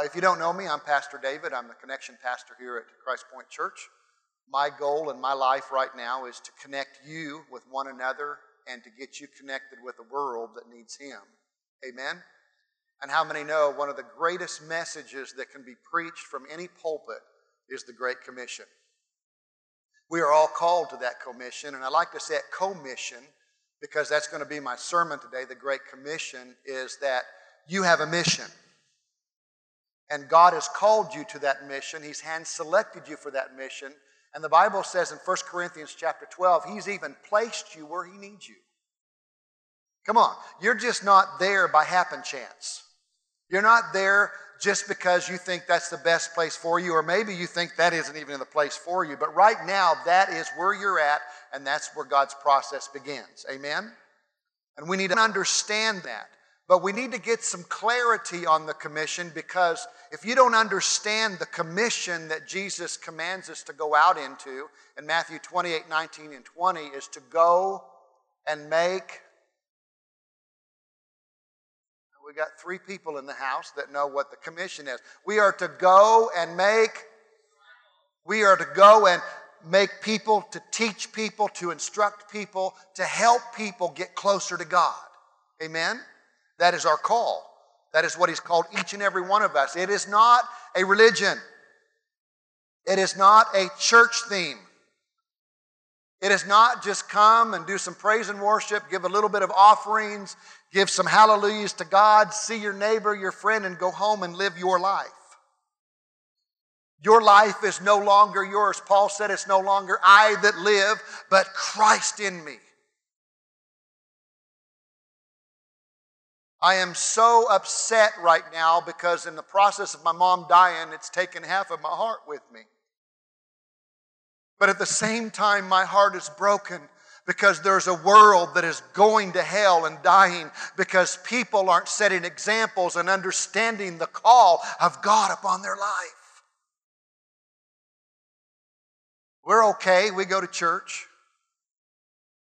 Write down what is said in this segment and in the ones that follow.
If you don't know me, I'm Pastor David. I'm the connection pastor here at Christ Point Church. My goal in my life right now is to connect you with one another and to get you connected with the world that needs Him. Amen? And how many know one of the greatest messages that can be preached from any pulpit is the Great Commission? We are all called to that commission, and I like to say it commission because that's going to be my sermon today. The Great Commission is that you have a mission, and God has called you to that mission. He's hand-selected you for that mission, and the Bible says in 1 Corinthians chapter 12, He's even placed you where He needs you. Come on, you're just not there by happen chance. You're not there just because you think that's the best place for you, or maybe you think that isn't even the place for you. But right now, that is where you're at, and that's where God's process begins. Amen? And we need to understand that. But we need to get some clarity on the commission, because if you don't understand the commission that Jesus commands us to go out into, in Matthew 28:19 and 20, is to go and make... We got three people in the house that know what the commission is. We are to go and make... We are to go and make people, to teach people, to instruct people, to help people get closer to God. Amen? That is our call. That is what He's called each and every one of us. It is not a religion. It is not a church theme. It is not just come and do some praise and worship, give a little bit of offerings, give some hallelujahs to God, see your neighbor, your friend, and go home and live your life. Your life is no longer yours. Paul said, it's no longer I that live, but Christ in me. I am so upset right now because in the process of my mom dying, it's taken half of my heart with me. But at the same time, my heart is broken because there's a world that is going to hell and dying because people aren't setting examples and understanding the call of God upon their life. We're okay, we go to church.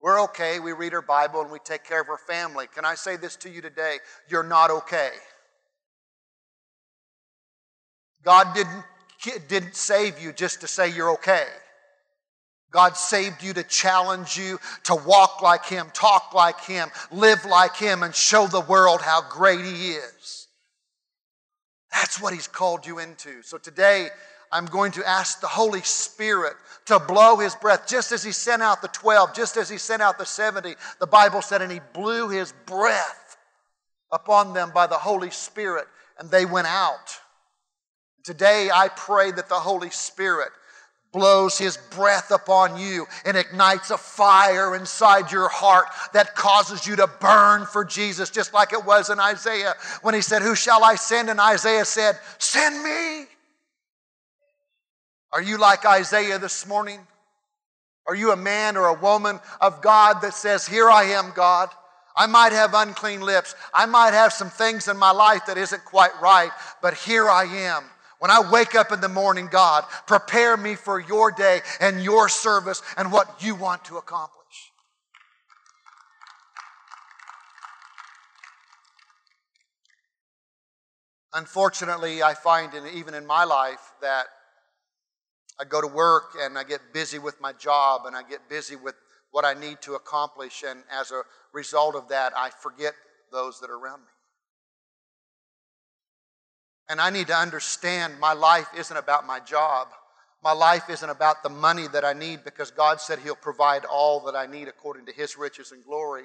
We're okay, we read our Bible and we take care of our family. Can I say this to you today? You're not okay. God didn't save you just to say you're okay. God saved you to challenge you to walk like Him, talk like Him, live like Him, and show the world how great He is. That's what He's called you into. So today, I'm going to ask the Holy Spirit to blow His breath. Just as He sent out the 12, just as He sent out the 70, the Bible said, and He blew His breath upon them by the Holy Spirit, and they went out. Today, I pray that the Holy Spirit blows His breath upon you and ignites a fire inside your heart that causes you to burn for Jesus, just like it was in Isaiah when he said, who shall I send? And Isaiah said, send me. Are you like Isaiah this morning? Are you a man or a woman of God that says, here I am, God? I might have unclean lips. I might have some things in my life that isn't quite right, but here I am. When I wake up in the morning, God, prepare me for your day and your service and what you want to accomplish. Unfortunately, I find even in my life that I go to work and I get busy with my job and I get busy with what I need to accomplish, and as a result of that, I forget those that are around me. And I need to understand my life isn't about my job. My life isn't about the money that I need, because God said He'll provide all that I need according to His riches and glory.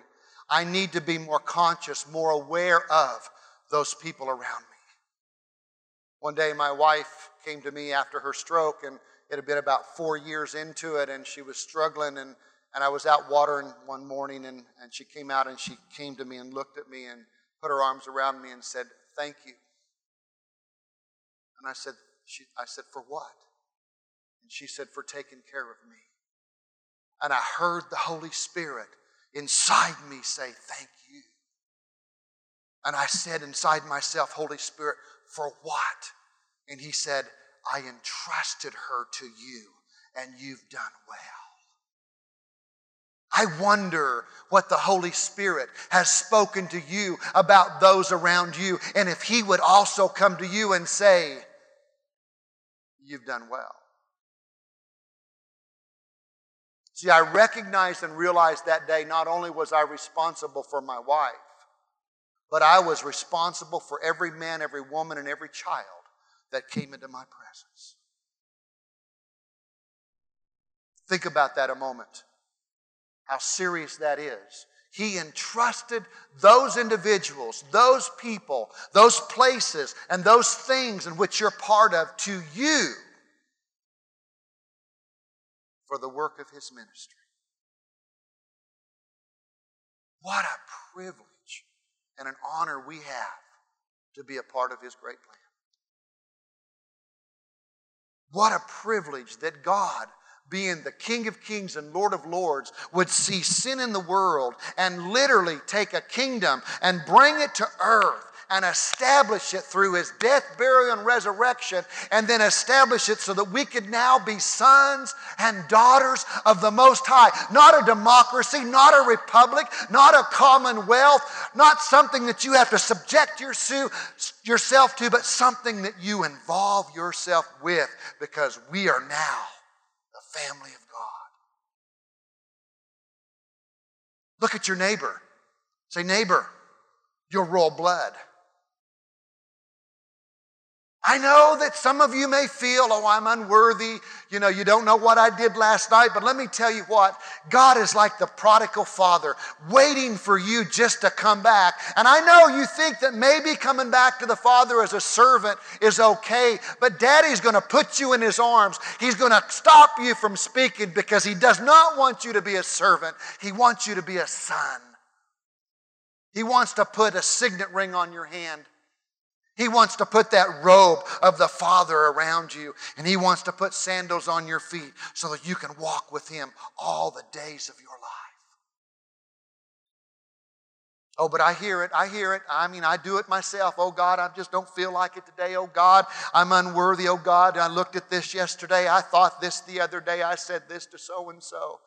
I need to be more conscious, more aware of those people around me. One day my wife came to me after her stroke, and it had been about 4 years into it, and she was struggling, and I was out watering one morning, and she came out and she came to me and looked at me and put her arms around me and said, thank you. And I said, for what? And she said, for taking care of me. And I heard the Holy Spirit inside me say, thank you. And I said inside myself, Holy Spirit, for what? And He said, I entrusted her to you, and you've done well. I wonder what the Holy Spirit has spoken to you about those around you, and if He would also come to you and say, you've done well. See, I recognized and realized that day not only was I responsible for my wife, but I was responsible for every man, every woman, and every child that came into my presence. Think about that a moment. How serious that is. He entrusted those individuals, those people, those places, and those things in which you're part of to you for the work of His ministry. What a privilege and an honor we have to be a part of His great plan. What a privilege that God, being the King of Kings and Lord of Lords, would see sin in the world and literally take a kingdom and bring it to earth and establish it through His death, burial, and resurrection, and then establish it so that we could now be sons and daughters of the Most High. Not a democracy, not a republic, not a commonwealth, not something that you have to subject yourself to, but something that you involve yourself with, because we are now the family of God. Look at your neighbor. Say, neighbor, you're royal blood. I know that some of you may feel, oh, I'm unworthy, you know, you don't know what I did last night, but let me tell you what, God is like the prodigal father, waiting for you just to come back. And I know you think that maybe coming back to the Father as a servant is okay, but Daddy's going to put you in His arms. He's going to stop you from speaking, because He does not want you to be a servant. He wants you to be a son. He wants to put a signet ring on your hand. He wants to put that robe of the Father around you, and He wants to put sandals on your feet so that you can walk with Him all the days of your life. Oh, but I hear it. I mean, I do it myself. Oh, God, I just don't feel like it today. Oh, God, I'm unworthy. Oh, God, I looked at this yesterday. I thought this the other day. I said this to so-and-so.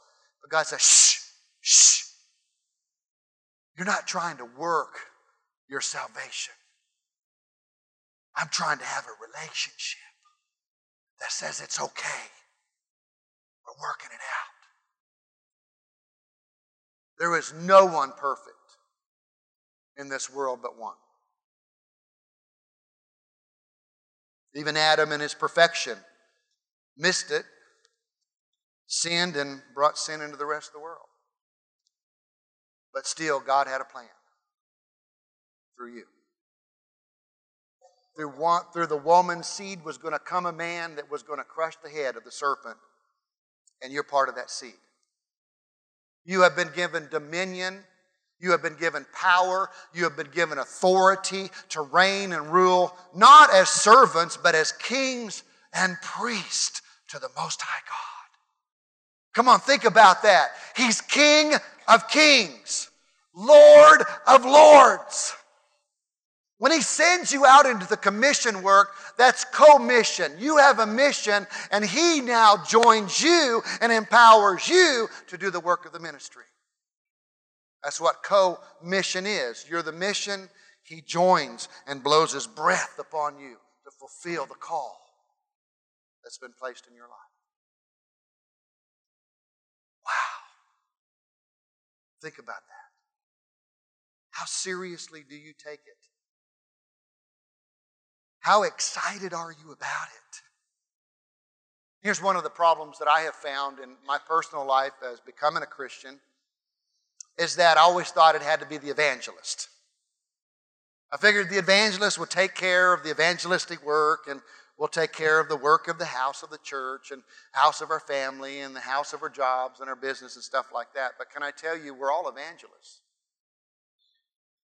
But God says, shh. You're not trying to work your salvation. I'm trying to have a relationship that says it's okay. We're working it out. There is no one perfect in this world but one. Even Adam in his perfection missed it, sinned, and brought sin into the rest of the world. But still, God had a plan through you. Through the woman's seed was going to come a man that was going to crush the head of the serpent, and you're part of that seed. You have been given dominion. You have been given power. You have been given authority to reign and rule, not as servants, but as kings and priests to the Most High God. Come on, think about that. He's King of Kings, Lord of Lords. When He sends you out into the commission work, that's co-mission. You have a mission, and He now joins you and empowers you to do the work of the ministry. That's what co-mission is. You're the mission. He joins and blows His breath upon you to fulfill the call that's been placed in your life. Wow. Think about that. How seriously do you take it? How excited are you about it? Here's one of the problems that I have found in my personal life as becoming a Christian is that I always thought it had to be the evangelist. I figured the evangelist would take care of the evangelistic work and will take care of the work of the house of the church and house of our family and the house of our jobs and our business and stuff like that. But can I tell you, we're all evangelists.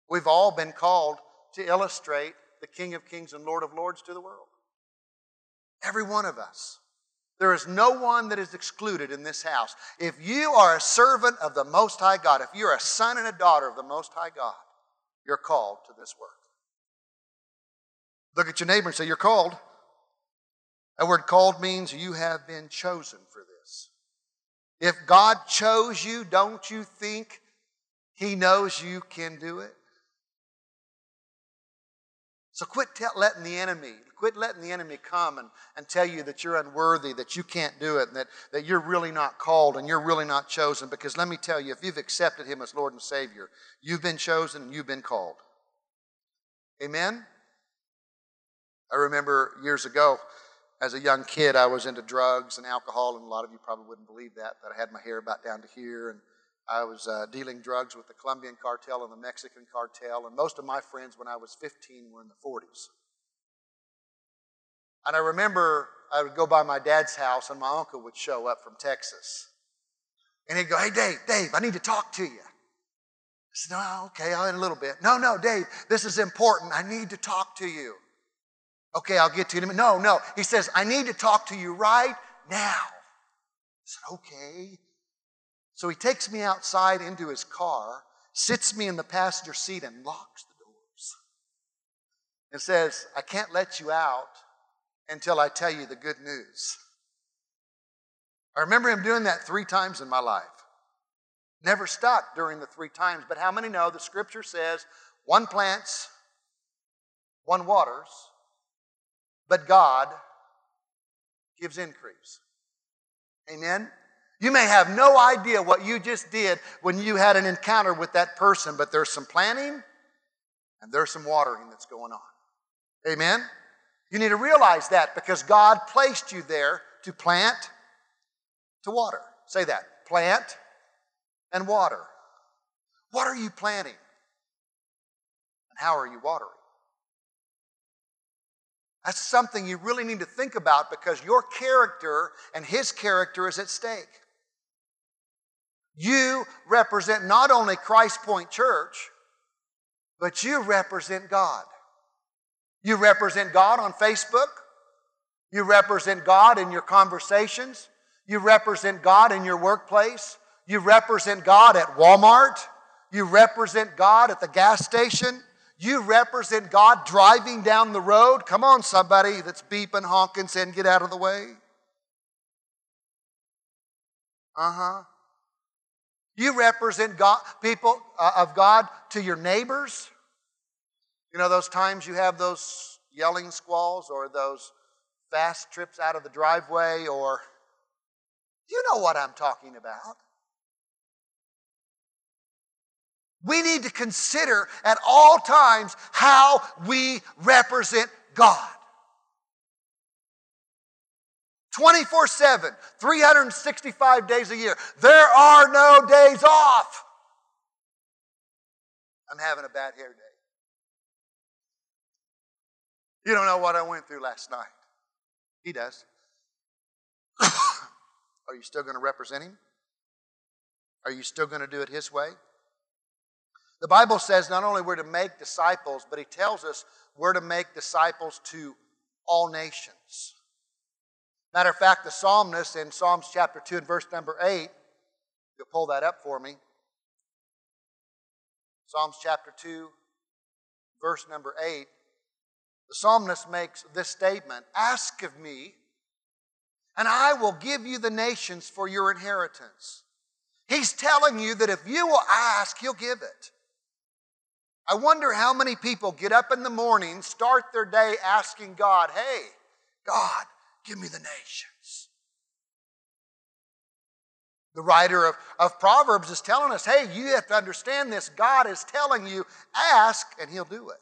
We've all been called to illustrate the King of Kings and Lord of Lords to the world. Every one of us. There is no one that is excluded in this house. If you are a servant of the Most High God, if you're a son and a daughter of the Most High God, you're called to this work. Look at your neighbor and say, you're called. That word called means you have been chosen for this. If God chose you, don't you think He knows you can do it? So quit letting the enemy come and tell you that you're unworthy, that you can't do it, and that you're really not called and you're really not chosen. Because let me tell you, if you've accepted Him as Lord and Savior, you've been chosen and you've been called. Amen? I remember years ago, as a young kid, I was into drugs and alcohol, and a lot of you probably wouldn't believe that, but I had my hair about down to here, and I was dealing drugs with the Colombian cartel and the Mexican cartel, and most of my friends when I was 15 were in the 40s. And I remember I would go by my dad's house, and my uncle would show up from Texas. And he'd go, "Hey, Dave, I need to talk to you." I said, "No, okay, I'll in a little bit." No, "Dave, this is important. I need to talk to you." "Okay, I'll get to you in a minute." No. He says, "I need to talk to you right now." I said, "Okay." So he takes me outside into his car, sits me in the passenger seat, and locks the doors. And says, "I can't let you out until I tell you the good news." I remember him doing that 3 times in my life. Never stopped during the 3 times, but how many know the scripture says, one plants, one waters, but God gives increase. Amen? You may have no idea what you just did when you had an encounter with that person, but there's some planting and there's some watering that's going on. Amen? You need to realize that because God placed you there to plant, to water. Say that. Plant and water. What are you planting? And how are you watering? That's something you really need to think about because your character and His character is at stake. You represent not only Christ Point Church, but you represent God. You represent God on Facebook. You represent God in your conversations. You represent God in your workplace. You represent God at Walmart. You represent God at the gas station. You represent God driving down the road. Come on, somebody that's beeping, honking, saying, "Get out of the way." You represent God, people of God to your neighbors. You know those times you have those yelling squalls or those fast trips out of the driveway or... You know what I'm talking about. We need to consider at all times how we represent God. 24/7, 365 days a year. There are no days off. I'm having a bad hair day. You don't know what I went through last night. He does. Are you still going to represent Him? Are you still going to do it His way? The Bible says not only we're to make disciples, but He tells us we're to make disciples to all nations. Matter of fact, the psalmist in Psalms chapter 2 and verse number 8, you'll pull that up for me. Psalms chapter 2, verse number 8, the psalmist makes this statement, "Ask of me, and I will give you the nations for your inheritance." He's telling you that if you will ask, He'll give it. I wonder how many people get up in the morning, start their day asking God, "Hey, God, give me the nations." The writer of Proverbs is telling us, hey, you have to understand this. God is telling you, ask, and He'll do it.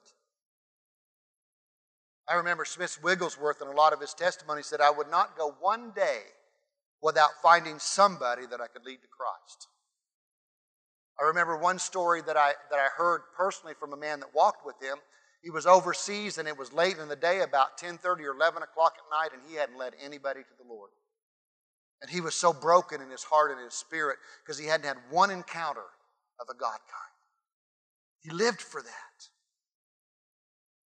I remember Smith Wigglesworth in a lot of his testimony said, "I would not go one day without finding somebody that I could lead to Christ." I remember one story that I heard personally from a man that walked with him. He was overseas and it was late in the day, about 10:30 or 11 o'clock at night, and he hadn't led anybody to the Lord. And he was so broken in his heart and his spirit because he hadn't had one encounter of a God kind. He lived for that.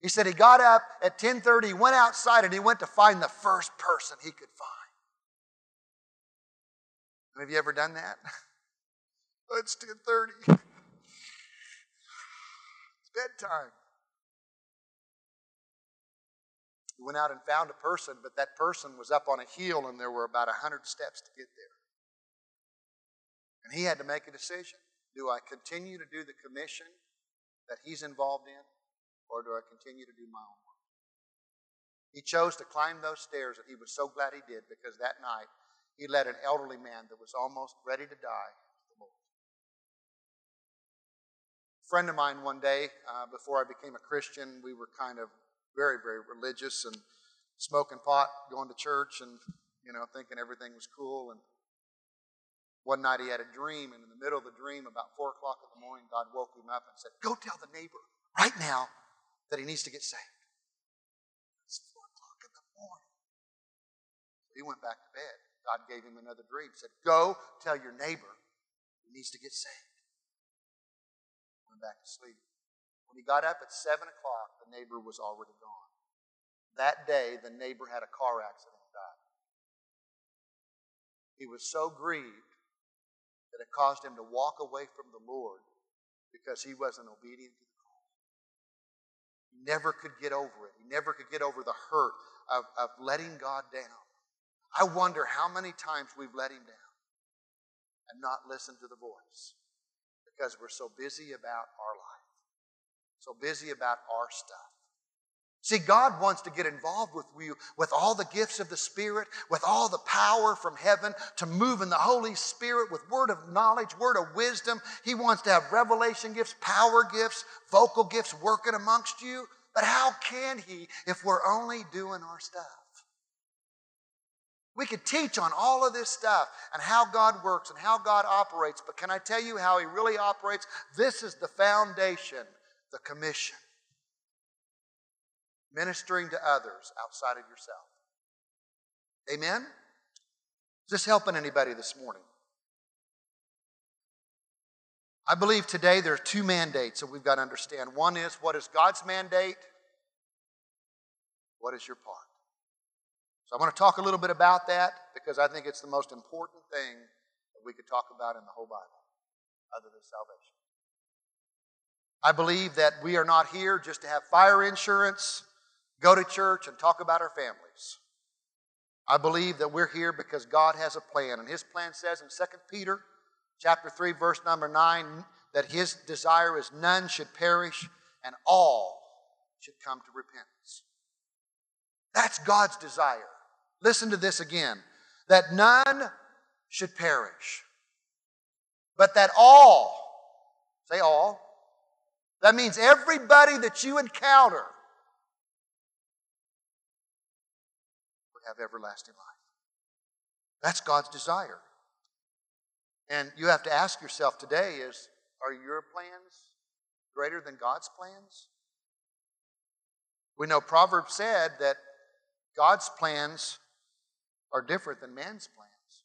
He said he got up at 10:30, went outside, and he went to find the first person he could find. Have you ever done that? Oh, it's 10:30. It's bedtime. He went out and found a person, but that person was up on a hill and there were about 100 steps to get there. And he had to make a decision. Do I continue to do the commission that he's involved in, or do I continue to do my own work? He chose to climb those stairs, and he was so glad he did, because that night he led an elderly man that was almost ready to die to the Lord. A friend of mine one day, before I became a Christian, we were kind of very, very religious and smoking pot, going to church, and thinking everything was cool. And one night he had a dream, and in the middle of the dream, about 4 o'clock in the morning, God woke him up and said, "Go tell the neighbor right now that he needs to get saved." It's 4 o'clock in the morning. So he went back to bed. God gave him another dream. He said, "Go tell your neighbor he needs to get saved." He went back to sleep. When he got up at 7 o'clock, the neighbor was already gone. That day, the neighbor had a car accident and died. He was so grieved that it caused him to walk away from the Lord because he wasn't obedient to the call. He never could get over it. He never could get over the hurt of letting God down. I wonder how many times we've let him down and not listened to the voice because we're so busy about our life, so busy about our stuff. See, God wants to get involved with you with all the gifts of the Spirit, with all the power from heaven to move in the Holy Spirit with word of knowledge, word of wisdom. He wants to have revelation gifts, power gifts, vocal gifts working amongst you. But how can He if we're only doing our stuff? We could teach on all of this stuff and how God works and how God operates, but can I tell you how He really operates? This is the foundation, the commission. Ministering to others outside of yourself. Amen? Is this helping anybody this morning? I believe today there are two mandates that we've got to understand. One is, what is God's mandate? What is your part? So I'm going to talk a little bit about that because I think it's the most important thing that we could talk about in the whole Bible, other than salvation. I believe that we are not here just to have fire insurance, go to church, and talk about our families. I believe that we're here because God has a plan. And His plan says in 2 Peter chapter 3, verse number 9, that His desire is none should perish and all should come to repentance. That's God's desire. Listen to this again. That none should perish, but that all, say all, that means everybody that you encounter would have everlasting life. That's God's desire. And you have to ask yourself today is, are your plans greater than God's plans? We know Proverbs said that God's plans are different than man's plans.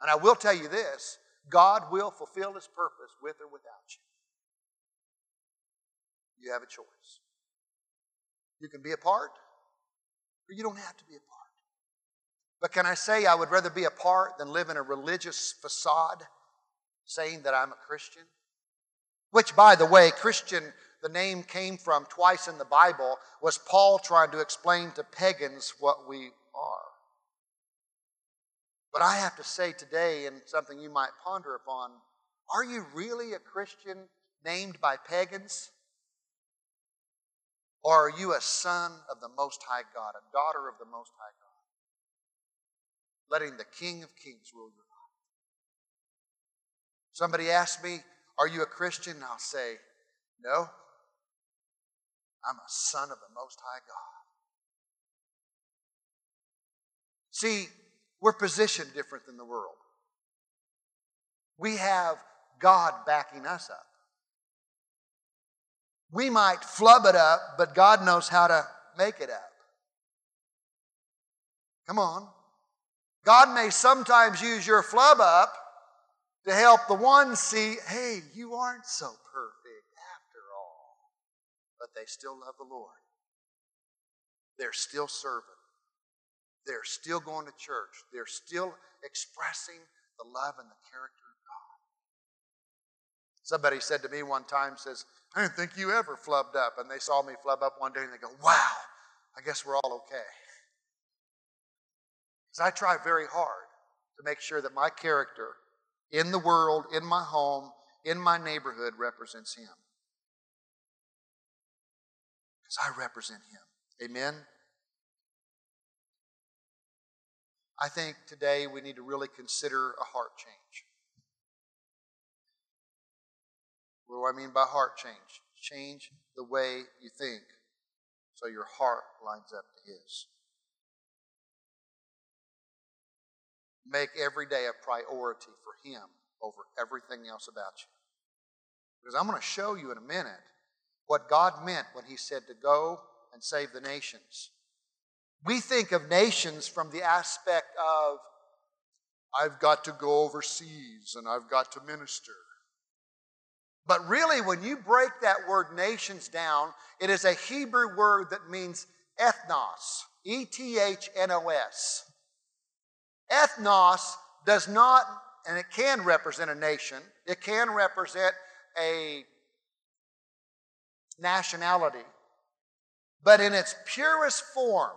And I will tell you this, God will fulfill His purpose with or without you. You have a choice. You can be a part, or you don't have to be a part. But can I say I would rather be a part than live in a religious facade saying that I'm a Christian? Which, by the way, Christian, the name came from twice in the Bible, was Paul trying to explain to pagans what we are. But I have to say today, and something you might ponder upon, are you really a Christian named by pagans? Or are you a son of the Most High God, a daughter of the Most High God, letting the King of Kings rule your life? Somebody asked me, are you a Christian? And I'll say, no, I'm a son of the Most High God. See, we're positioned different than the world. We have God backing us up. We might flub it up, but God knows how to make it up. Come on. God may sometimes use your flub up to help the one see, hey, you aren't so perfect after all. But they still love the Lord. They're still serving. They're still going to church. They're still expressing the love and the character. Somebody said to me one time, says, I didn't think you ever flubbed up. And they saw me flub up one day and they go, wow, I guess we're all okay. Because I try very hard to make sure that my character in the world, in my home, in my neighborhood represents Him. Because I represent Him. Amen? I think today we need to really consider a heart change. What do I mean by heart change? Change the way you think so your heart lines up to His. Make every day a priority for Him over everything else about you. Because I'm going to show you in a minute what God meant when He said to go and save the nations. We think of nations from the aspect of, I've got to go overseas and I've got to minister. But really, when you break that word nations down, it is a Hebrew word that means ethnos, E-T-H-N-O-S. Ethnos does not, and it can represent a nation, it can represent a nationality. But in its purest form,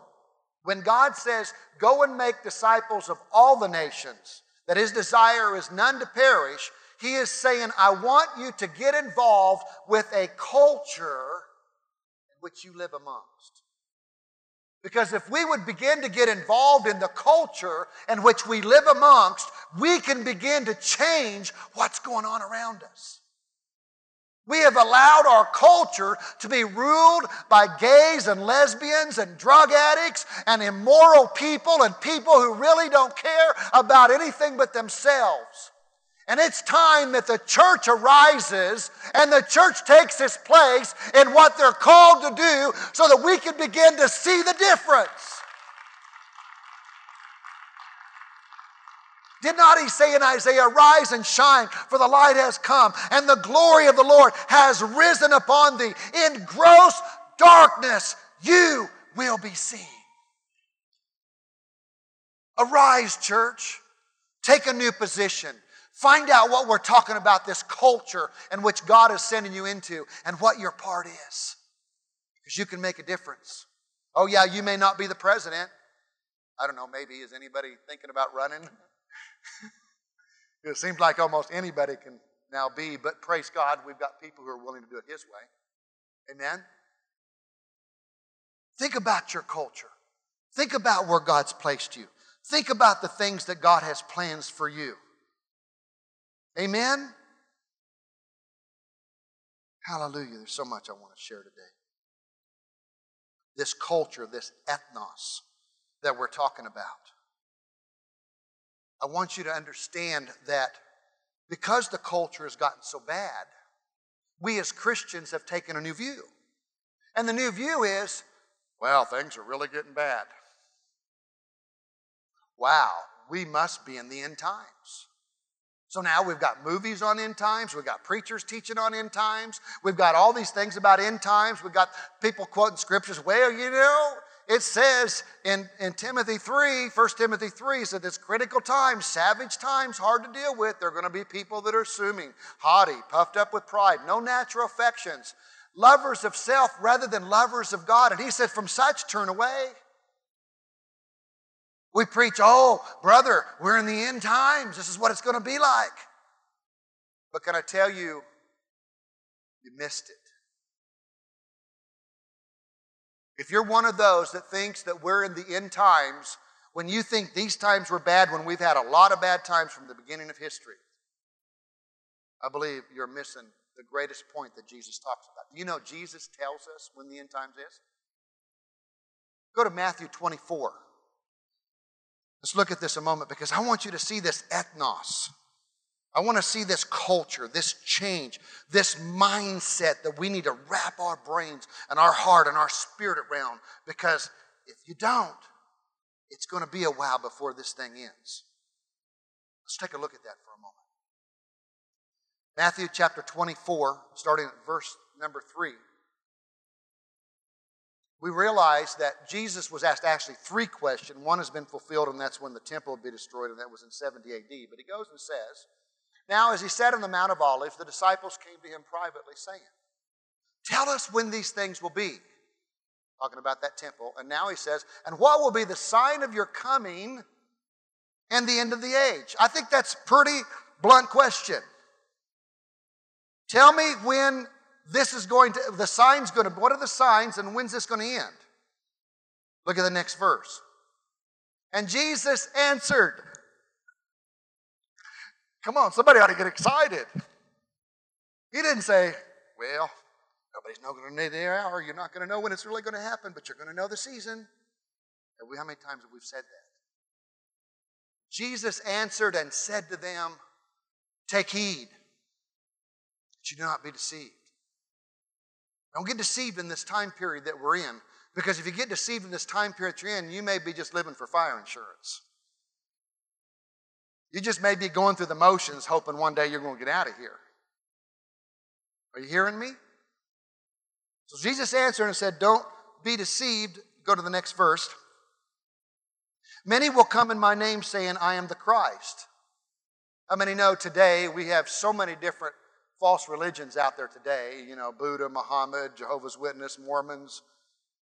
when God says, go and make disciples of all the nations, that His desire is none to perish, He is saying, I want you to get involved with a culture in which you live amongst. Because if we would begin to get involved in the culture in which we live amongst, we can begin to change what's going on around us. We have allowed our culture to be ruled by gays and lesbians and drug addicts and immoral people and people who really don't care about anything but themselves. And it's time that the church arises and the church takes its place in what they're called to do so that we can begin to see the difference. Did not He say in Isaiah, rise and shine, for the light has come, and the glory of the Lord has risen upon thee. In gross darkness you will be seen. Arise, church. Take a new position. Find out what we're talking about, this culture in which God is sending you into and what your part is. Because you can make a difference. Oh yeah, you may not be the president. I don't know, maybe is anybody thinking about running? It seems like almost anybody can now be, but praise God, we've got people who are willing to do it His way. Amen? Think about your culture. Think about where God's placed you. Think about the things that God has plans for you. Amen? Hallelujah. There's so much I want to share today. This culture, this ethnos that we're talking about. I want you to understand that because the culture has gotten so bad, we as Christians have taken a new view. And the new view is, well, things are really getting bad. Wow, we must be in the end times. So now we've got movies on end times, we've got preachers teaching on end times, we've got all these things about end times, we've got people quoting scriptures, well, you know, it says in Timothy 3, 1 Timothy 3, said it's critical times, savage times, hard to deal with. There are going to be people that are assuming, haughty, puffed up with pride, no natural affections, lovers of self rather than lovers of God. And he said, from such turn away. We preach, oh, brother, we're in the end times. This is what it's going to be like. But can I tell you, you missed it. If you're one of those that thinks that we're in the end times, when you think these times were bad, when we've had a lot of bad times from the beginning of history, I believe you're missing the greatest point that Jesus talks about. Do you know Jesus tells us when the end times is? Go to Matthew 24. Let's look at this a moment because I want you to see this ethnos. I want to see this culture, this change, this mindset that we need to wrap our brains and our heart and our spirit around because if you don't, it's going to be a while before this thing ends. Let's take a look at that for a moment. Matthew chapter 24, starting at verse number 3. We realize that Jesus was asked actually three questions. One has been fulfilled, and that's when the temple would be destroyed, and that was in 70 AD. But he goes and says, now as he sat on the Mount of Olives, the disciples came to him privately saying, tell us when these things will be. Talking about that temple. And now he says, and what will be the sign of your coming and the end of the age? I think that's pretty blunt question. Tell me when this is going to, the sign's going to, what are the signs and when's this going to end? Look at the next verse. And Jesus answered. Come on, somebody ought to get excited. He didn't say, well, nobody's not going to know the hour. You're not going to know when it's really going to happen, but you're going to know the season. How many times have we said that? Jesus answered and said to them, take heed that you do not be deceived. Don't get deceived in this time period that we're in, because if you get deceived in this time period that you're in, you may be just living for fire insurance. You just may be going through the motions hoping one day you're going to get out of here. Are you hearing me? So Jesus answered and said, don't be deceived. Go to the next verse. Many will come in my name saying, I am the Christ. How many know today we have so many different false religions out there today? You know, Buddha, Muhammad, Jehovah's Witness, Mormons.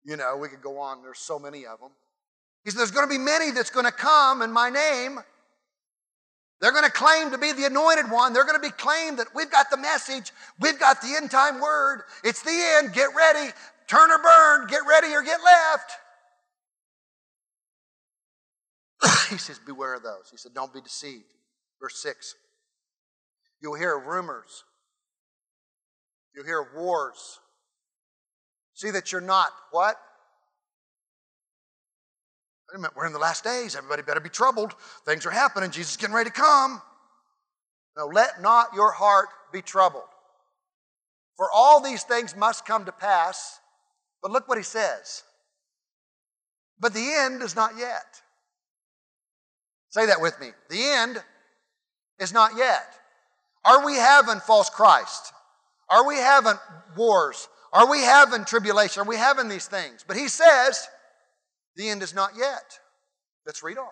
You know, we could go on. There's so many of them. He said, there's going to be many that's going to come in my name. They're going to claim to be the anointed one. They're going to be claimed that we've got the message. We've got the end time word. It's the end. Get ready. Turn or burn. Get ready or get left. He says, beware of those. He said, don't be deceived. Verse 6. You'll hear rumors. You'll hear wars. See that you're not what? Wait a minute, we're in the last days. Everybody better be troubled. Things are happening. Jesus is getting ready to come. No, let not your heart be troubled. For all these things must come to pass. But look what he says. But the end is not yet. Say that with me. The end is not yet. Are we having false Christ? Are we having wars? Are we having tribulation? Are we having these things? But he says, the end is not yet. Let's read on.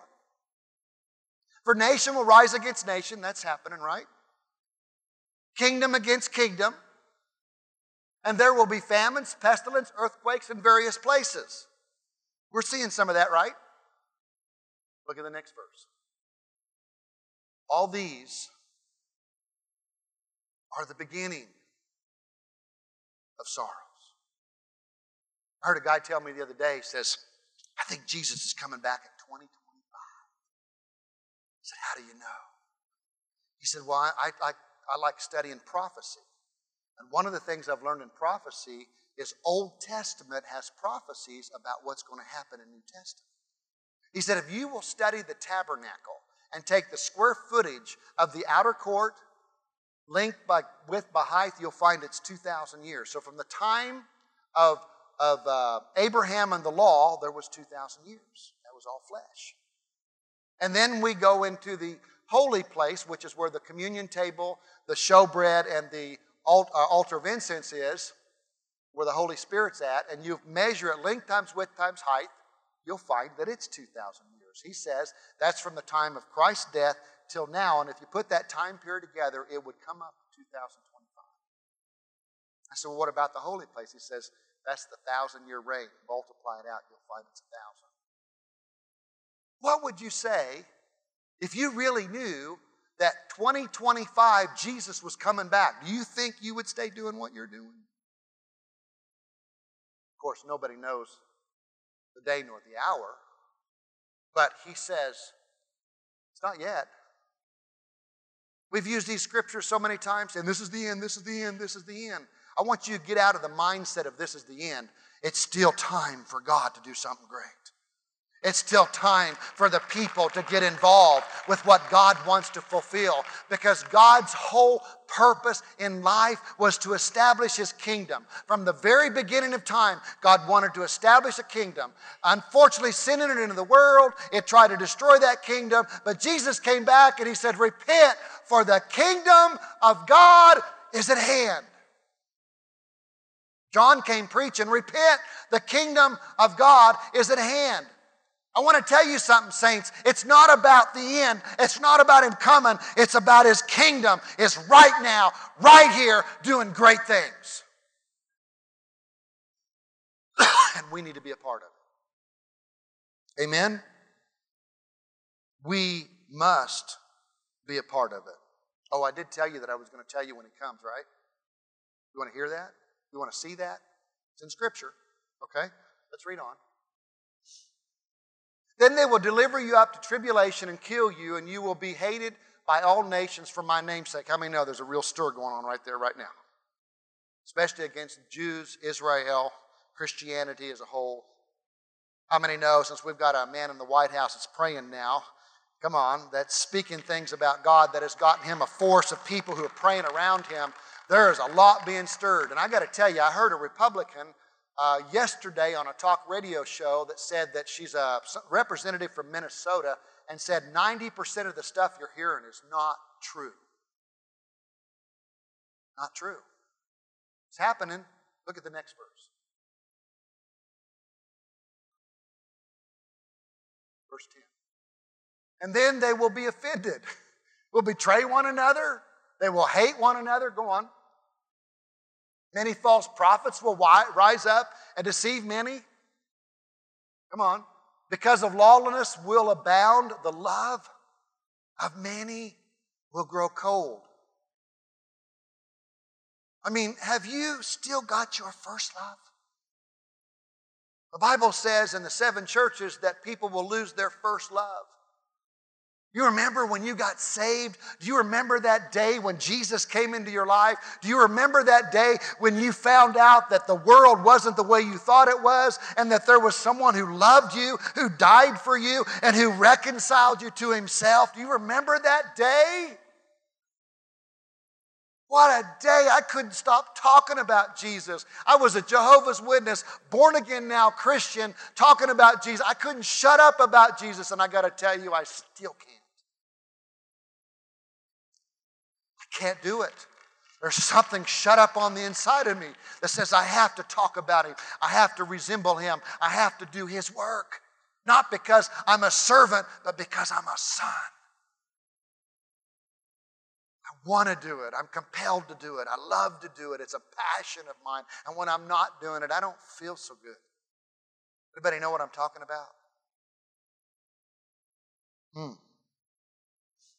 For nation will rise against nation. That's happening, right? Kingdom against kingdom. And there will be famines, pestilence, earthquakes in various places. We're seeing some of that, right? Look at the next verse. All these are the beginning of sorrows. I heard a guy tell me the other day, he says, I think Jesus is coming back in 2025. I said, how do you know? He said, well, I like studying prophecy. And one of the things I've learned in prophecy is Old Testament has prophecies about what's going to happen in New Testament. He said, if you will study the tabernacle and take the square footage of the outer court, length by width by height, you'll find it's 2,000 years. So from the time of Abraham and the law, there was 2,000 years. That was all flesh. And then we go into the holy place, which is where the communion table, the showbread, and the altar of incense is, where the Holy Spirit's at, and you measure it length times width times height, you'll find that it's 2,000 years. He says that's from the time of Christ's death till now, and if you put that time period together, it would come up to 2025. I said, well, what about the holy place? He says, that's the 1,000-year reign. Multiply it out, you'll find it's 1,000. What would you say if you really knew that 2025 Jesus was coming back? Do you think you would stay doing what you're doing? Of course, nobody knows the day nor the hour, but he says, it's not yet. We've used these scriptures so many times, and this is the end, this is the end, this is the end. I want you to get out of the mindset of this is the end. It's still time for God to do something great. It's still time for the people to get involved with what God wants to fulfill, because God's whole purpose in life was to establish His kingdom. From the very beginning of time, God wanted to establish a kingdom. Unfortunately, sin entered into the world. It tried to destroy that kingdom, but Jesus came back and He said, repent, for the kingdom of God is at hand. John came preaching, repent, the kingdom of God is at hand. I want to tell you something, saints. It's not about the end. It's not about Him coming. It's about His kingdom is right now, right here, doing great things. And we need to be a part of it. Amen? We must be a part of it. Oh, I did tell you that I was going to tell you when it comes, right? You want to hear that? You want to see that? It's in Scripture. Okay? Let's read on. Then they will deliver you up to tribulation and kill you, and you will be hated by all nations for my name's sake. How many know there's a real stir going on right there right now? Especially against Jews, Israel, Christianity as a whole. How many know, since we've got a man in the White House that's praying now, come on, that's speaking things about God that has gotten him a force of people who are praying around him. There is a lot being stirred. And I got to tell you, I heard a Republican yesterday on a talk radio show that said that she's a representative from Minnesota and said 90% of the stuff you're hearing is not true. Not true. It's happening. Look at the next verse. Verse 10. And then they will be offended. Will betray one another. They will hate one another. Go on. Many false prophets will rise up and deceive many. Come on. Because of lawlessness will abound, the love of many will grow cold. I mean, have you still got your first love? The Bible says in the seven churches that people will lose their first love. You remember when you got saved? Do you remember that day when Jesus came into your life? Do you remember that day when you found out that the world wasn't the way you thought it was, and that there was someone who loved you, who died for you, and who reconciled you to himself? Do you remember that day? What a day. I couldn't stop talking about Jesus. I was a Jehovah's Witness, born again now Christian, talking about Jesus. I couldn't shut up about Jesus, and I got to tell you, I still can't. Can't do it. There's something shut up on the inside of me that says I have to talk about him. I have to resemble him. I have to do his work. Not because I'm a servant, but because I'm a son. I want to do it. I'm compelled to do it. I love to do it. It's a passion of mine. And when I'm not doing it, I don't feel so good. Anybody know what I'm talking about?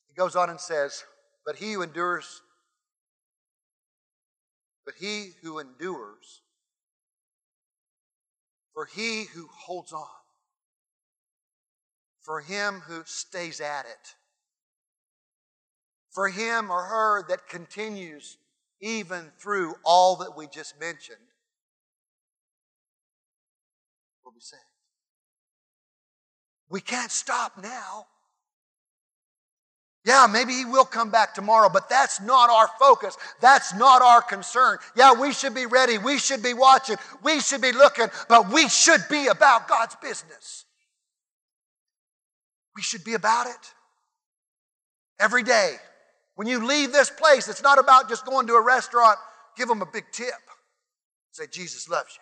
He goes on and says, But he who endures, for he who holds on, for him who stays at it, for him or her that continues even through all that we just mentioned, will be saved. We can't stop now. Yeah, maybe he will come back tomorrow, but that's not our focus. That's not our concern. Yeah, we should be ready. We should be watching. We should be looking, but we should be about God's business. We should be about it every day. When you leave this place, it's not about just going to a restaurant, give them a big tip. Say, Jesus loves you.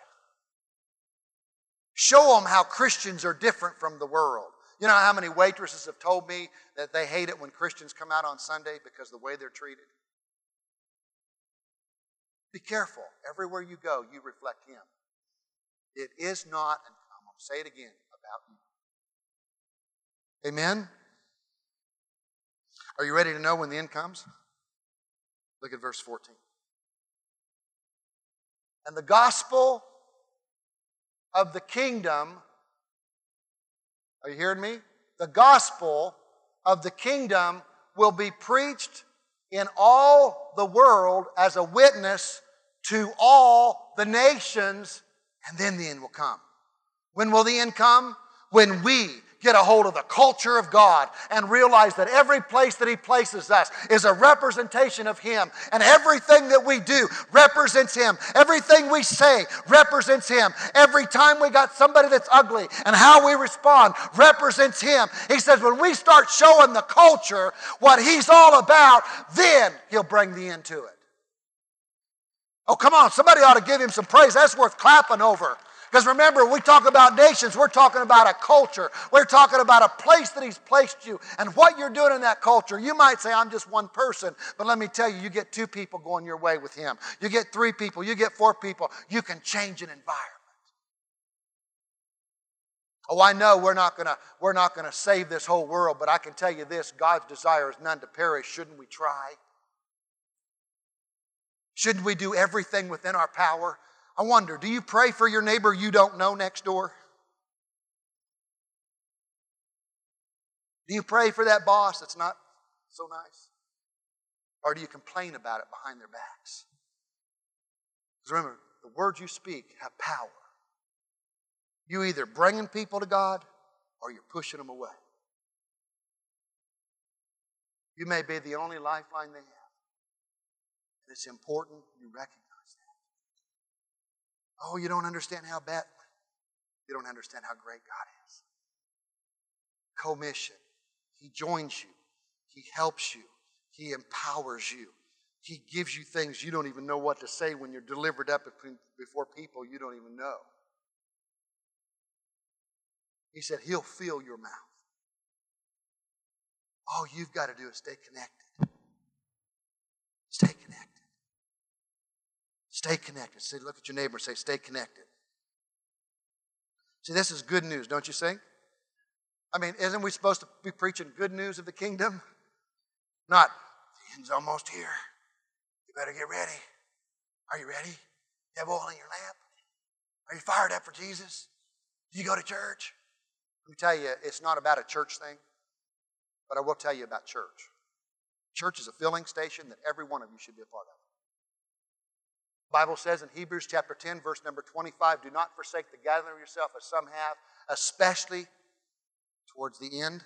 Show them how Christians are different from the world. You know how many waitresses have told me that they hate it when Christians come out on Sunday because of the way they're treated? Be careful. Everywhere you go, you reflect him. It is not, and I'm going to say it again, about you. Amen? Are you ready to know when the end comes? Look at verse 14. And the gospel of the kingdom... Are you hearing me? The gospel of the kingdom will be preached in all the world as a witness to all the nations, and then the end will come. When will the end come? When we get a hold of the culture of God and realize that every place that he places us is a representation of him, and everything that we do represents him. Everything we say represents him. Every time we got somebody that's ugly and how we respond represents him. He says when we start showing the culture what he's all about, then he'll bring the end to it. Oh, come on, somebody ought to give him some praise. That's worth clapping over. Because remember, we talk about nations, we're talking about a culture. We're talking about a place that he's placed you and what you're doing in that culture. You might say, I'm just one person, but let me tell you, you get two people going your way with him. You get three people, you get four people. You can change an environment. Oh, I know we're not gonna save this whole world, but I can tell you this, God's desire is none to perish. Shouldn't we try? Should we do everything within our power? I wonder, do you pray for your neighbor you don't know next door? Do you pray for that boss that's not so nice? Or do you complain about it behind their backs? Because remember, the words you speak have power. You're either bringing people to God or you're pushing them away. You may be the only lifeline they have. And it's important you recognize that. Oh, you don't understand how bad. You don't understand how great God is. Commission. He joins you. He helps you. He empowers you. He gives you things you don't even know what to say when you're delivered up before people you don't even know. He said, He'll fill your mouth. All you've got to do is stay connected. Stay connected. Stay connected. See, look at your neighbor and say, stay connected. See, this is good news, don't you think? I mean, isn't we supposed to be preaching good news of the kingdom? Not, the end's almost here. You better get ready. Are you ready? You have oil in your lamp? Are you fired up for Jesus? Do you go to church? Let me tell you, it's not about a church thing, but I will tell you about church. Church is a filling station that every one of you should be a part of. The Bible says in Hebrews chapter 10, verse number 25, do not forsake the gathering of yourself as some have, especially towards the end.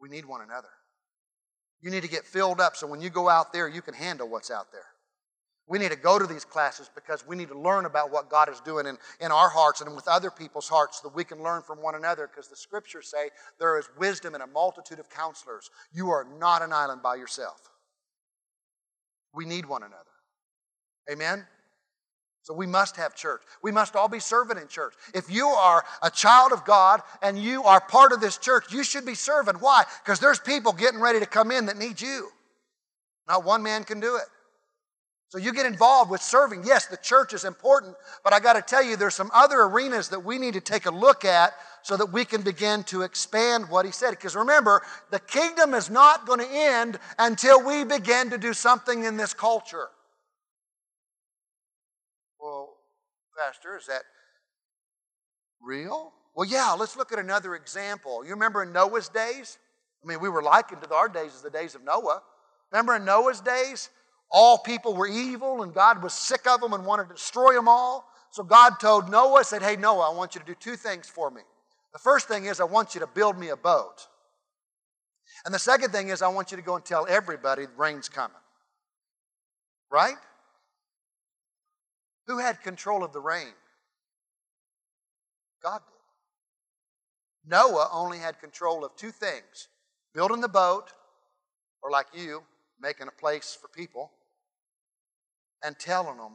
We need one another. You need to get filled up so when you go out there, you can handle what's out there. We need to go to these classes because we need to learn about what God is doing in our hearts and with other people's hearts so that we can learn from one another because the Scriptures say there is wisdom in a multitude of counselors. You are not an island by yourself. We need one another. Amen? So we must have church. We must all be serving in church. If you are a child of God and you are part of this church, you should be serving. Why? Because there's people getting ready to come in that need you. Not one man can do it. So you get involved with serving. Yes, the church is important, but I got to tell you, there's some other arenas that we need to take a look at so that we can begin to expand what he said. Because remember, the kingdom is not going to end until we begin to do something in this culture. Well, Pastor, is that real? Well, yeah, let's look at another example. You remember in Noah's days? I mean, we were likened to our days as the days of Noah. Remember in Noah's days, all people were evil and God was sick of them and wanted to destroy them all. So God told Noah, said, hey, Noah, I want you to do two things for me. The first thing is I want you to build me a boat. And the second thing is I want you to go and tell everybody rain's coming. Right? Who had control of the rain? God did. Noah only had control of two things. Building the boat, or like you, making a place for people, and telling them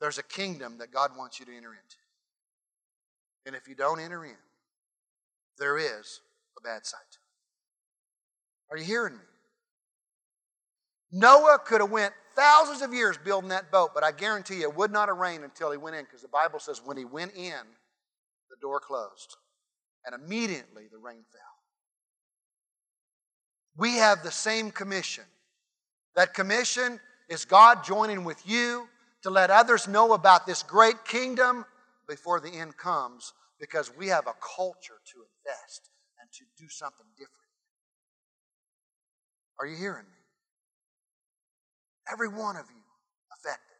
there's a kingdom that God wants you to enter into. And if you don't enter in, there is a bad sight. Are you hearing me? Noah could have went thousands of years building that boat, but I guarantee you it would not have rained until he went in, because the Bible says when he went in, the door closed, and immediately the rain fell. We have the same commission. That commission is God joining with you to let others know about this great kingdom before the end comes, because we have a culture to invest and to do something different. Are you hearing me? Every one of you affected.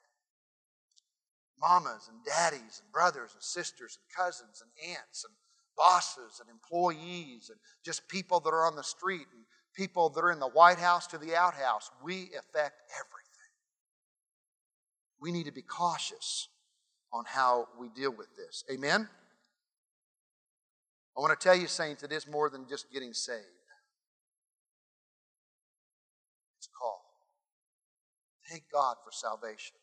Mamas and daddies and brothers and sisters and cousins and aunts and bosses and employees and just people that are on the street and people that are in the White House to the outhouse. We affect everything. We need to be cautious on how we deal with this. Amen? I want to tell you, saints, it is more than just getting saved. It's a call. Thank God for salvation.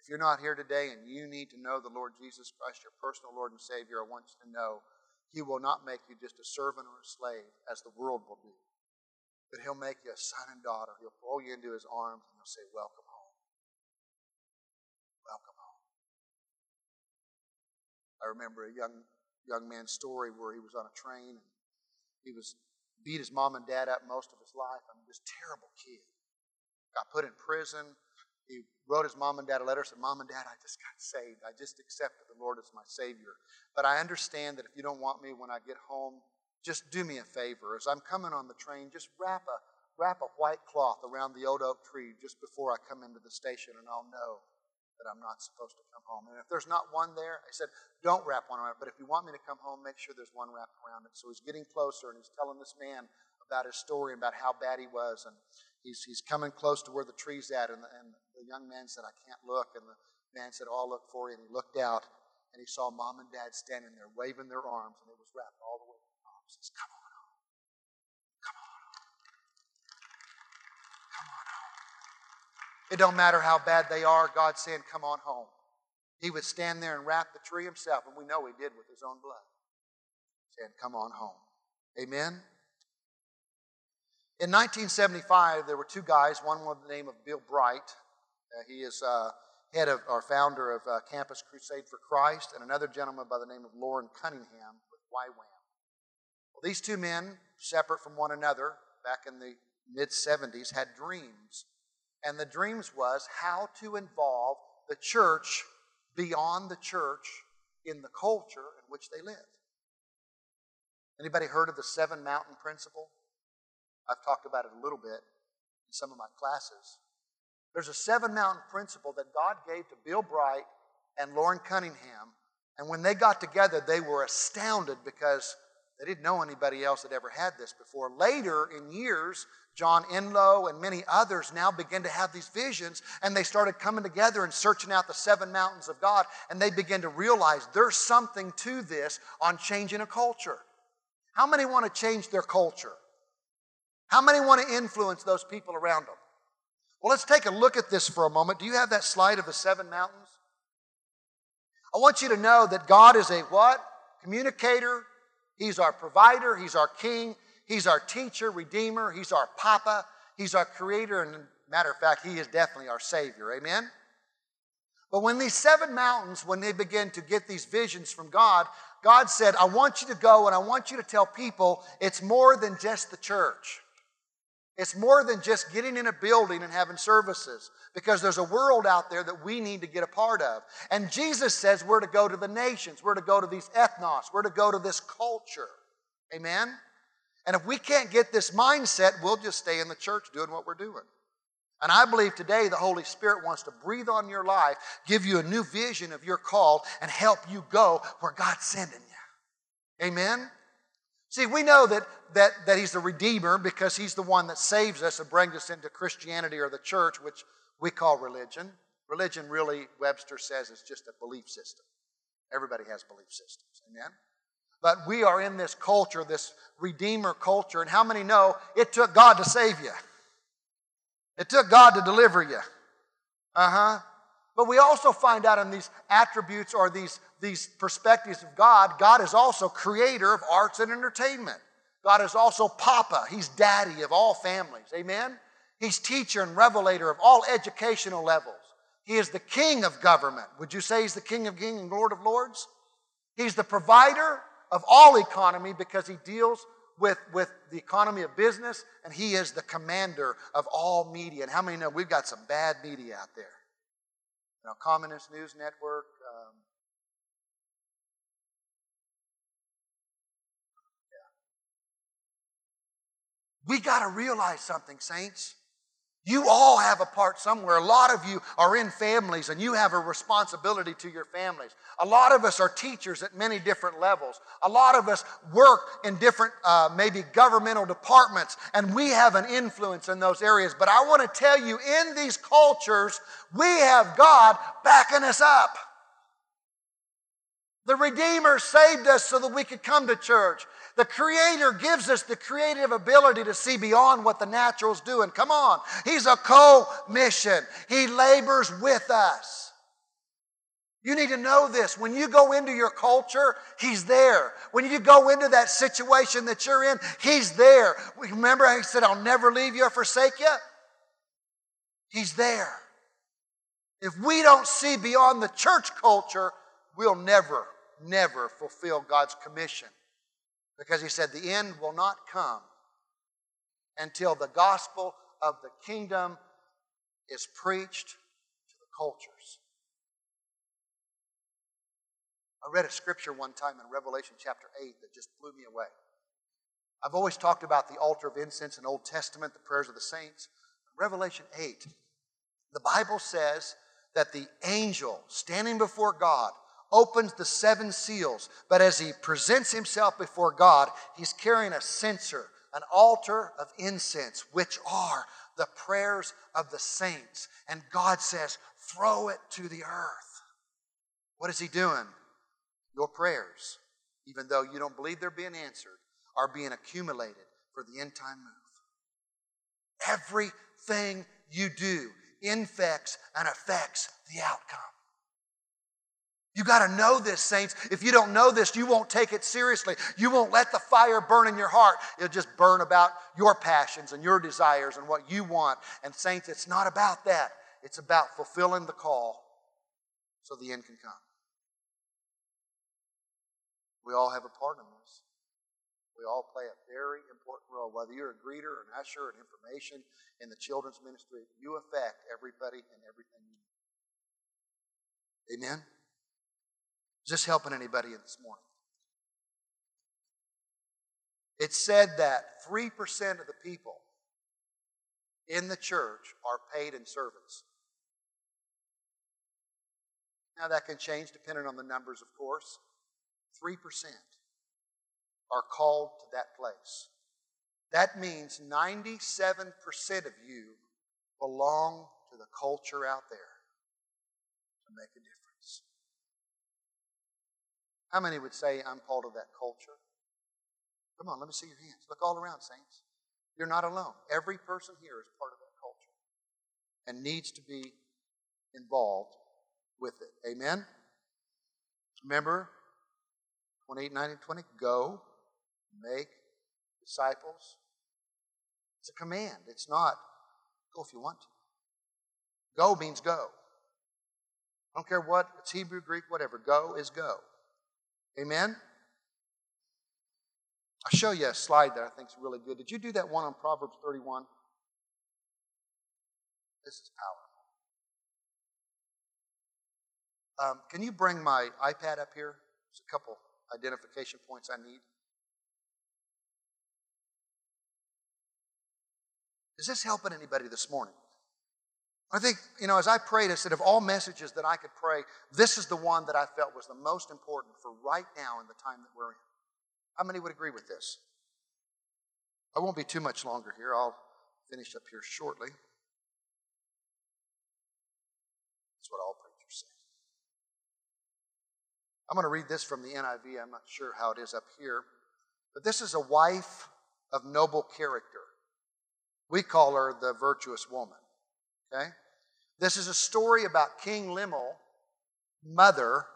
If you're not here today and you need to know the Lord Jesus Christ, your personal Lord and Savior, I want you to know He will not make you just a servant or a slave as the world will do. But He'll make you a son and daughter. He'll pull you into His arms and He'll say, welcome home. Welcome home. I remember a young man's story where he was on a train and he beat his mom and dad up most of his life. I mean, this terrible kid. got put in prison. He wrote his mom and dad a letter, said, "Mom and Dad, I just got saved. I just accepted the Lord as my Savior. But I understand that if you don't want me when I get home, just do me a favor. As I'm coming on the train, just wrap a white cloth around the old oak tree just before I come into the station, and I'll know that I'm not supposed to come home. And if there's not one there," I said, "don't wrap one around it, but if you want me to come home, make sure there's one wrapped around it." So he's getting closer, and he's telling this man about his story, about how bad he was, and he's coming close to where the tree's at, and the young man said, "I can't look," and the man said, "I'll look for you," and he looked out, and he saw Mom and Dad standing there, waving their arms, and it was wrapped all the way to the arms. He says, "Come on. It don't matter how bad they are, God's saying, come on home." He would stand there and wrap the tree himself, and we know he did with his own blood, saying, come on home. Amen? In 1975, there were two guys, one with the name of Bill Bright. He is head of, or founder of Campus Crusade for Christ, and another gentleman by the name of Loren Cunningham with YWAM. Well, these two men, separate from one another, back in the mid-70s, had dreams. And the dreams was how to involve the church beyond the church in the culture in which they lived. Anybody heard of the 7 Mountain Principle? I've talked about it a little bit in some of my classes. There's a 7 Mountain Principle that God gave to Bill Bright and Loren Cunningham. And when they got together, they were astounded because they didn't know anybody else that ever had this before. Later in years, John Enlow and many others now began to have these visions, and they started coming together and searching out the 7 mountains of God, and they began to realize there's something to this on changing a culture. How many want to change their culture? How many want to influence those people around them? Well, let's take a look at this for a moment. Do you have that slide of the 7 mountains? I want you to know that God is a what? Communicator. He's our provider. He's our king. He's our teacher, redeemer. He's our papa. He's our creator. And matter of fact, he is definitely our savior. Amen? But when these 7 mountains, when they begin to get these visions from God, God said, I want you to go and I want you to tell people it's more than just the church. It's more than just getting in a building and having services, because there's a world out there that we need to get a part of. And Jesus says we're to go to the nations. We're to go to these ethnos. We're to go to this culture. Amen? And if we can't get this mindset, we'll just stay in the church doing what we're doing. And I believe today the Holy Spirit wants to breathe on your life, give you a new vision of your call, and help you go where God's sending you. Amen? See, we know that he's the Redeemer because he's the one that saves us and brings us into Christianity or the church, which we call religion. Religion really, Webster says, is just a belief system. Everybody has belief systems. Amen? But we are in this culture, this Redeemer culture. And how many know it took God to save you? It took God to deliver you. But we also find out in these attributes or these perspectives of God, God is also creator of arts and entertainment. God is also papa. He's daddy of all families. Amen? He's teacher and revelator of all educational levels. He is the king of government. Would you say he's the king of kings and lord of lords? He's the provider of all economy because he deals with the economy of business, and he is the commander of all media. And how many know we've got some bad media out there? You know, Communist News Network, We got to realize something, saints. You all have a part somewhere. A lot of you are in families and you have a responsibility to your families. A lot of us are teachers at many different levels. A lot of us work in different maybe governmental departments, and we have an influence in those areas. But I want to tell you, in these cultures, we have God backing us up. The Redeemer saved us so that we could come to church. The Creator gives us the creative ability to see beyond what the natural's doing. Come on. He's a co-mission. He labors with us. You need to know this. When you go into your culture, He's there. When you go into that situation that you're in, He's there. Remember how He said, I'll never leave you or forsake you? He's there. If we don't see beyond the church culture, we'll never, never fulfill God's commission, because He said the end will not come until the gospel of the kingdom is preached to the cultures. I read a scripture one time in Revelation chapter 8 that just blew me away. I've always talked about the altar of incense in the Old Testament, the prayers of the saints. In Revelation 8, the Bible says that the angel standing before God opens the seven seals, but as he presents himself before God, he's carrying a censer, an altar of incense, which are the prayers of the saints. And God says, throw it to the earth. What is he doing? Your prayers, even though you don't believe they're being answered, are being accumulated for the end time move. Everything you do infects and affects the outcome. You got to know this, saints. If you don't know this, you won't take it seriously. You won't let the fire burn in your heart. It'll just burn about your passions and your desires and what you want. And saints, it's not about that. It's about fulfilling the call so the end can come. We all have a part in this. We all play a very important role. Whether you're a greeter or an usher or an information in the children's ministry, you affect everybody and everything you do. Amen? Is this helping anybody this morning? It's said that 3% of the people in the church are paid in servants. Now that can change depending on the numbers, of course. 3%. Are called to that place. That means 97% of you belong to the culture out there to make a difference. How many would say, I'm part of that culture? Come on, let me see your hands. Look all around, saints. You're not alone. Every person here is part of that culture and needs to be involved with it. Amen? Remember, 28, 19, 20, go. Make disciples. It's a command. It's not, go if you want to. Go means go. I don't care what, it's Hebrew, Greek, whatever. Go is go. Amen? I'll show you a slide that I think is really good. Did you do that one on Proverbs 31? This is powerful. Can you bring my iPad up here? There's a couple identification points I need. Is this helping anybody this morning? I think, as I prayed, I said, of all messages that I could pray, this is the one that I felt was the most important for right now in the time that we're in. How many would agree with this? I won't be too much longer here. I'll finish up here shortly. That's what all preachers say. I'm going to read this from the NIV. I'm not sure how it is up here. But this is a wife of noble character. We call her the virtuous woman, okay? This is a story about King Lemuel's mother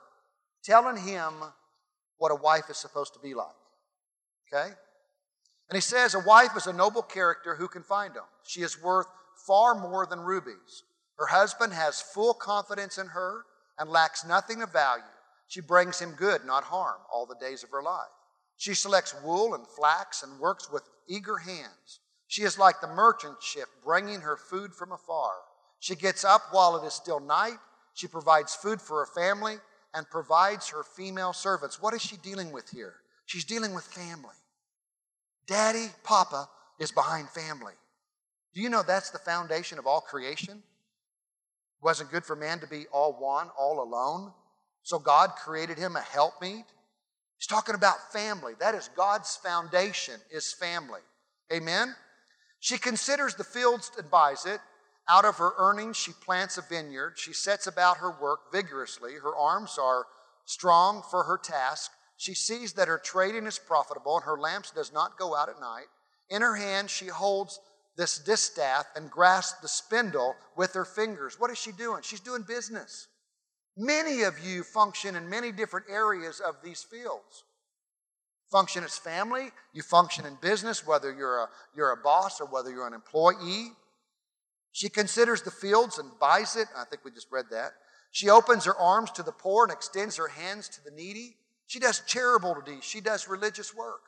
telling him what a wife is supposed to be like, okay? And he says, a wife is a noble character who can find him. She is worth far more than rubies. Her husband has full confidence in her and lacks nothing of value. She brings him good, not harm, all the days of her life. She selects wool and flax and works with eager hands. She is like the merchant ship bringing her food from afar. She gets up while it is still night. She provides food for her family and provides her female servants. What is she dealing with here? She's dealing with family. Daddy, Papa is behind family. Do you know that's the foundation of all creation? It wasn't good for man to be all one, all alone. So God created him a helpmeet. He's talking about family. That is God's foundation is family. Amen? She considers the fields and buys it. Out of her earnings, she plants a vineyard. She sets about her work vigorously. Her arms are strong for her task. She sees that her trading is profitable and her lamps does not go out at night. In her hand, she holds this distaff and grasps the spindle with her fingers. What is she doing? She's doing business. Many of you function in many different areas of these fields. Function as family, you function in business, whether you're a boss or whether you're an employee. She considers the fields and buys it. I think we just read that. She opens her arms to the poor and extends her hands to the needy. She does charitable deeds. She does religious work.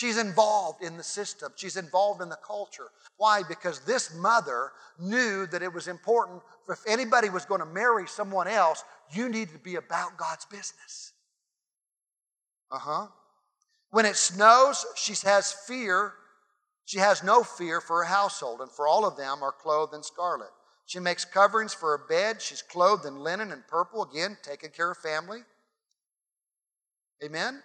She's involved in the system. She's involved in the culture. Why? Because this mother knew that it was important. If anybody was going to marry someone else, you needed to be about God's business. When it snows, she has fear. She has no fear for her household, and for all of them are clothed in scarlet. She makes coverings for her bed. She's clothed in linen and purple. Again, taking care of family. Amen?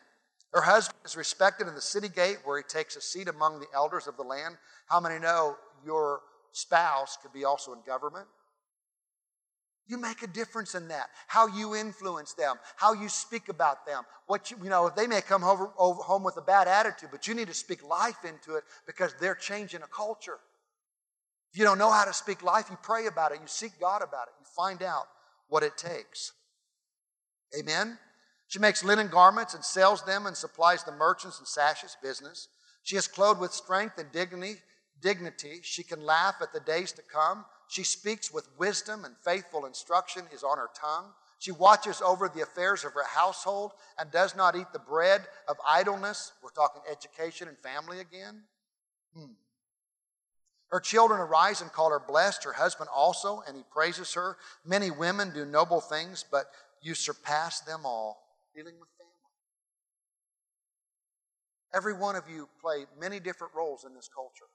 Her husband is respected in the city gate where he takes a seat among the elders of the land. How many know your spouse could be also in government? You make a difference in that. How you influence them, how you speak about them. What you know, they may come home with a bad attitude, but you need to speak life into it because they're changing a culture. If you don't know how to speak life, you pray about it, you seek God about it, you find out what it takes. Amen? She makes linen garments and sells them and supplies the merchants and sashes business. She is clothed with strength and dignity. She can laugh at the days to come. She speaks with wisdom, and faithful instruction is on her tongue. She watches over the affairs of her household and does not eat the bread of idleness. We're talking education and family again. Her children arise and call her blessed, her husband also, and he praises her. Many women do noble things, but you surpass them all. Dealing with family. Every one of you play many different roles in this culture.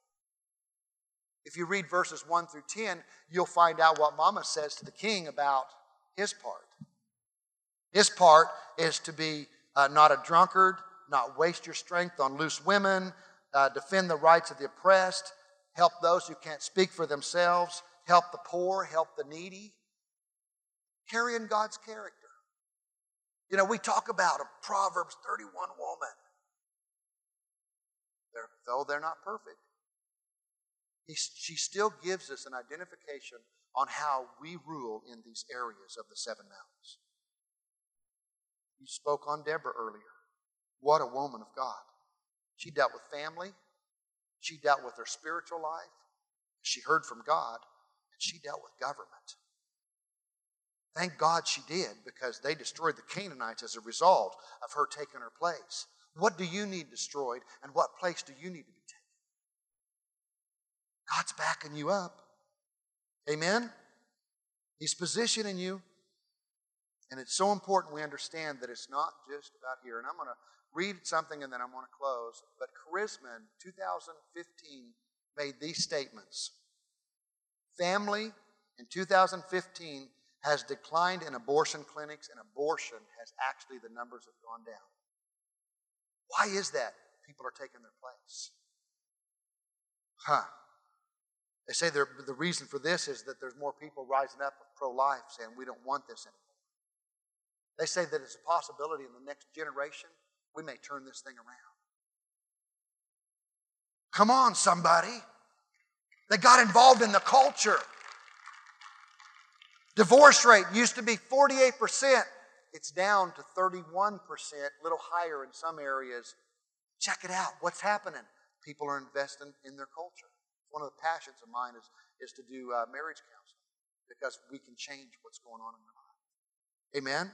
If you read verses 1 through 10, you'll find out what Mama says to the king about his part. His part is to be not a drunkard, not waste your strength on loose women, defend the rights of the oppressed, help those who can't speak for themselves, help the poor, help the needy. Carrying God's character. You know, we talk about a Proverbs 31 woman. Though they're not perfect, she still gives us an identification on how we rule in these areas of the Seven Mountains. You spoke on Deborah earlier. What a woman of God. She dealt with family. She dealt with her spiritual life. She heard from God. And she dealt with government. Thank God she did, because they destroyed the Canaanites as a result of her taking her place. What do you need destroyed, and what place do you need to be taken? God's backing you up. Amen? He's positioning you. And it's so important we understand that it's not just about here. And I'm going to read something, and then I'm going to close. But Charisma in 2015 made these statements. Family in 2015 has declined in abortion clinics, and abortion has actually, the numbers have gone down. Why is that? People are taking their place. They say the reason for this is that there's more people rising up with pro-life saying we don't want this anymore. They say that it's a possibility in the next generation we may turn this thing around. Come on, somebody. They got involved in the culture. Divorce rate used to be 48%. It's down to 31%, a little higher in some areas. Check it out. What's happening? People are investing in their culture. One of the passions of mine is to do marriage counseling, because we can change what's going on in their life.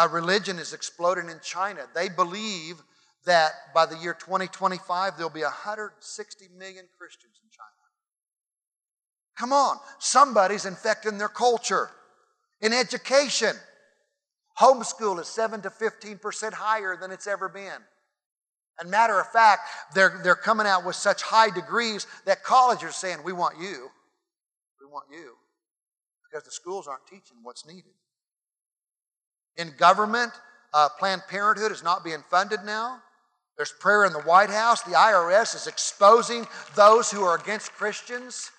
Amen? Religion is exploding in China. They believe that by the year 2025, there'll be 160 million Christians in China. Come on, somebody's infecting their culture. In education, homeschool is 7 to 15% higher than it's ever been. And matter of fact, they're coming out with such high degrees that colleges are saying, we want you. We want you. Because the schools aren't teaching what's needed. In government, Planned Parenthood is not being funded now. There's prayer in the White House. The IRS is exposing those who are against Christians.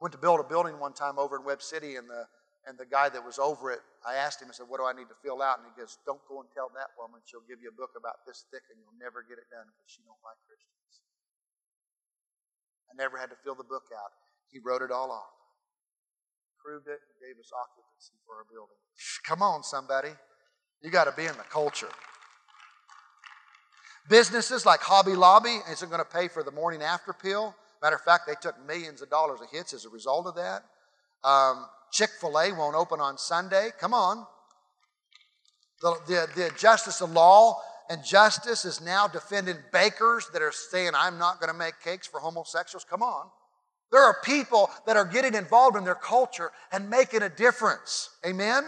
Went to build a building one time over in Web City, and the guy that was over it, I asked him, I said, what do I need to fill out? And he goes, don't go and tell that woman. She'll give you a book about this thick and you'll never get it done because she don't like Christians. I never had to fill the book out. He wrote it all off. Proved it and gave us occupancy for our building. Come on, somebody. You got to be in the culture. Businesses like Hobby Lobby isn't going to pay for the morning after pill. Matter of fact, they took millions of dollars of hits as a result of that. Chick-fil-A won't open on Sunday. Come on. The justice of law and justice is now defending bakers that are saying, I'm not going to make cakes for homosexuals. Come on. There are people that are getting involved in their culture and making a difference. Amen?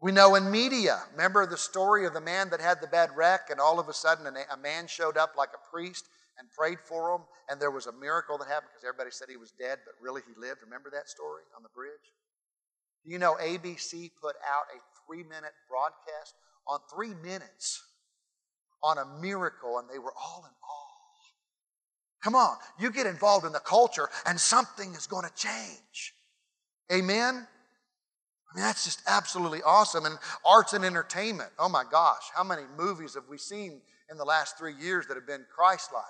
We know in media, remember the story of the man that had the bad wreck, and all of a sudden a man showed up like a priest and prayed for him, and there was a miracle that happened because everybody said he was dead, but really he lived. Remember that story on the bridge? You know, ABC put out a 3-minute broadcast on 3 minutes on a miracle, and they were all in awe. Come on, you get involved in the culture and something is going to change. Amen? I mean, that's just absolutely awesome. And arts and entertainment, oh my gosh, how many movies have we seen in the last 3 years that have been Christ-like?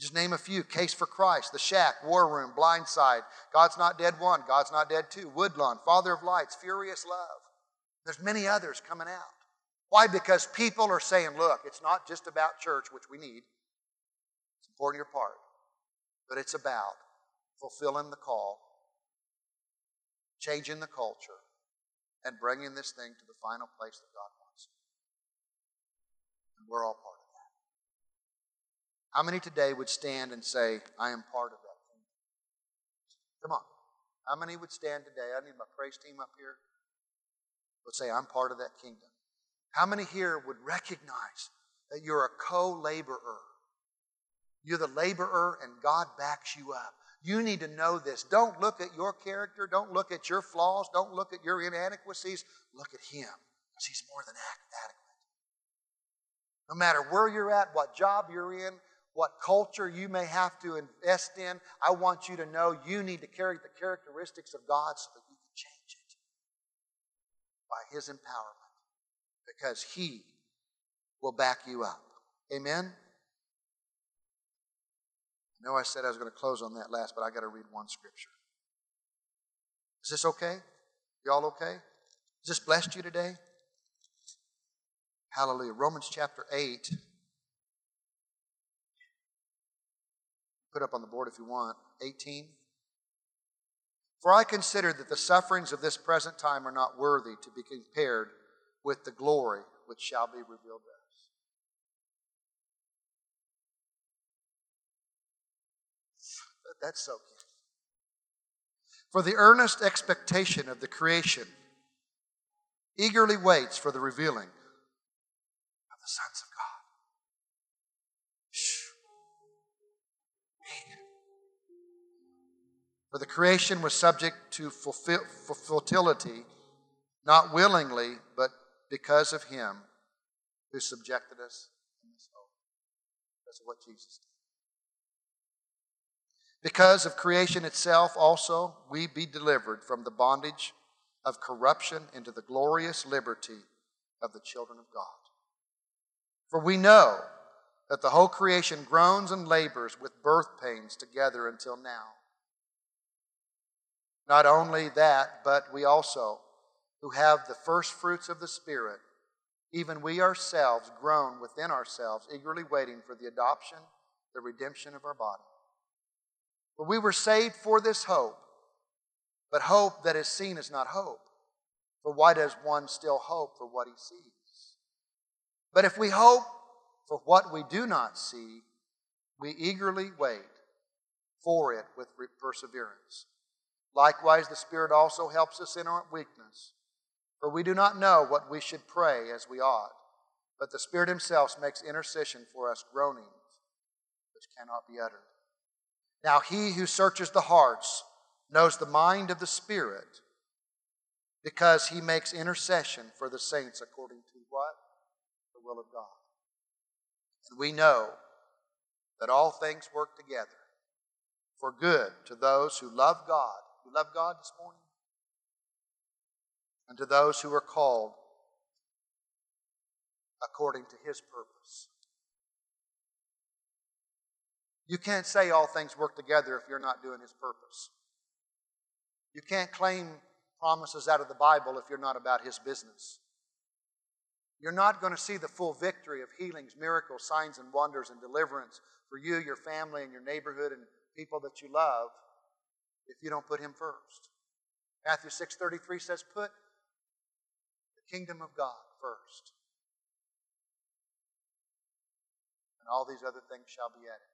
Just name a few. Case for Christ, The Shack, War Room, Blindside, God's Not Dead 1, God's Not Dead 2, Woodlawn, Father of Lights, Furious Love. There's many others coming out. Why? Because people are saying, look, it's not just about church, which we need. Important your part, but it's about fulfilling the call, changing the culture, and bringing this thing to the final place that God wants. And we're all part of that. How many today would stand and say, I am part of that thing? Come on. How many would stand today? I need my praise team up here. Would say, I'm part of that kingdom. How many here would recognize that you're a co-laborer? You're the laborer and God backs you up. You need to know this. Don't look at your character. Don't look at your flaws. Don't look at your inadequacies. Look at Him because He's more than adequate. No matter where you're at, what job you're in, what culture you may have to invest in, I want you to know you need to carry the characteristics of God so that you can change it by His empowerment because He will back you up. Amen? I know I said I was going to close on that last, but I got to read one scripture. Is this okay? Y'all okay? Has this blessed you today? Hallelujah. Romans chapter 8. Put up on the board if you want. 18. For I consider that the sufferings of this present time are not worthy to be compared with the glory which shall be revealed to us. That's so good. For the earnest expectation of the creation eagerly waits for the revealing of the sons of God. For the creation was subject to futility, not willingly, but because of Him who subjected us in this hope. That's what Jesus did. Because of creation itself also, we be delivered from the bondage of corruption into the glorious liberty of the children of God. For we know that the whole creation groans and labors with birth pains together until now. Not only that, but we also, who have the first fruits of the Spirit, even we ourselves groan within ourselves, eagerly waiting for the adoption, the redemption of our body. For we were saved for this hope, but hope that is seen is not hope. For why does one still hope for what he sees? But if we hope for what we do not see, we eagerly wait for it with perseverance. Likewise, the Spirit also helps us in our weakness, for we do not know what we should pray as we ought, but the Spirit Himself makes intercession for us, groanings which cannot be uttered. Now He who searches the hearts knows the mind of the Spirit, because He makes intercession for the saints according to what? The will of God. And we know that all things work together for good to those who love God. You love God this morning? And to those who are called according to His purpose. You can't say all things work together if you're not doing His purpose. You can't claim promises out of the Bible if you're not about His business. You're not going to see the full victory of healings, miracles, signs and wonders, and deliverance for you, your family, and your neighborhood, and people that you love if you don't put Him first. Matthew 6:33 says, put the kingdom of God first. all these other things shall be added.